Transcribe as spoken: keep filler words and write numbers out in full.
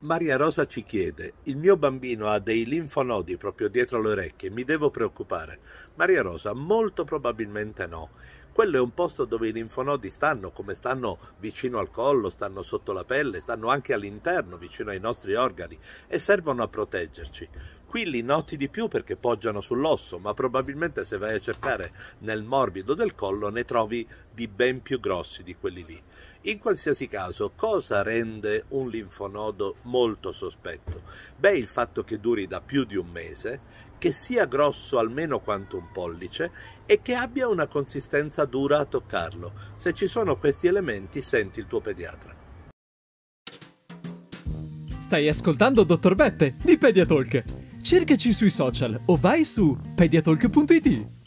Maria Rosa ci chiede: il mio bambino ha dei linfonodi proprio dietro le orecchie, mi devo preoccupare? Maria Rosa, molto probabilmente no. Quello è un posto dove i linfonodi stanno, come stanno vicino al collo, stanno sotto la pelle, stanno anche all'interno, vicino ai nostri organi, e servono a proteggerci. Qui li noti di più perché poggiano sull'osso, ma probabilmente se vai a cercare nel morbido del collo ne trovi di ben più grossi di quelli lì. In qualsiasi caso, cosa rende un linfonodo molto sospetto? Beh, il fatto che duri da più di un mese, che sia grosso almeno quanto un pollice e che abbia una consistenza dura a toccarlo. Se ci sono questi elementi, senti il tuo pediatra. Stai ascoltando Dottor Beppe di Pediatalk. Cercaci sui social o vai su pediatalk punto it.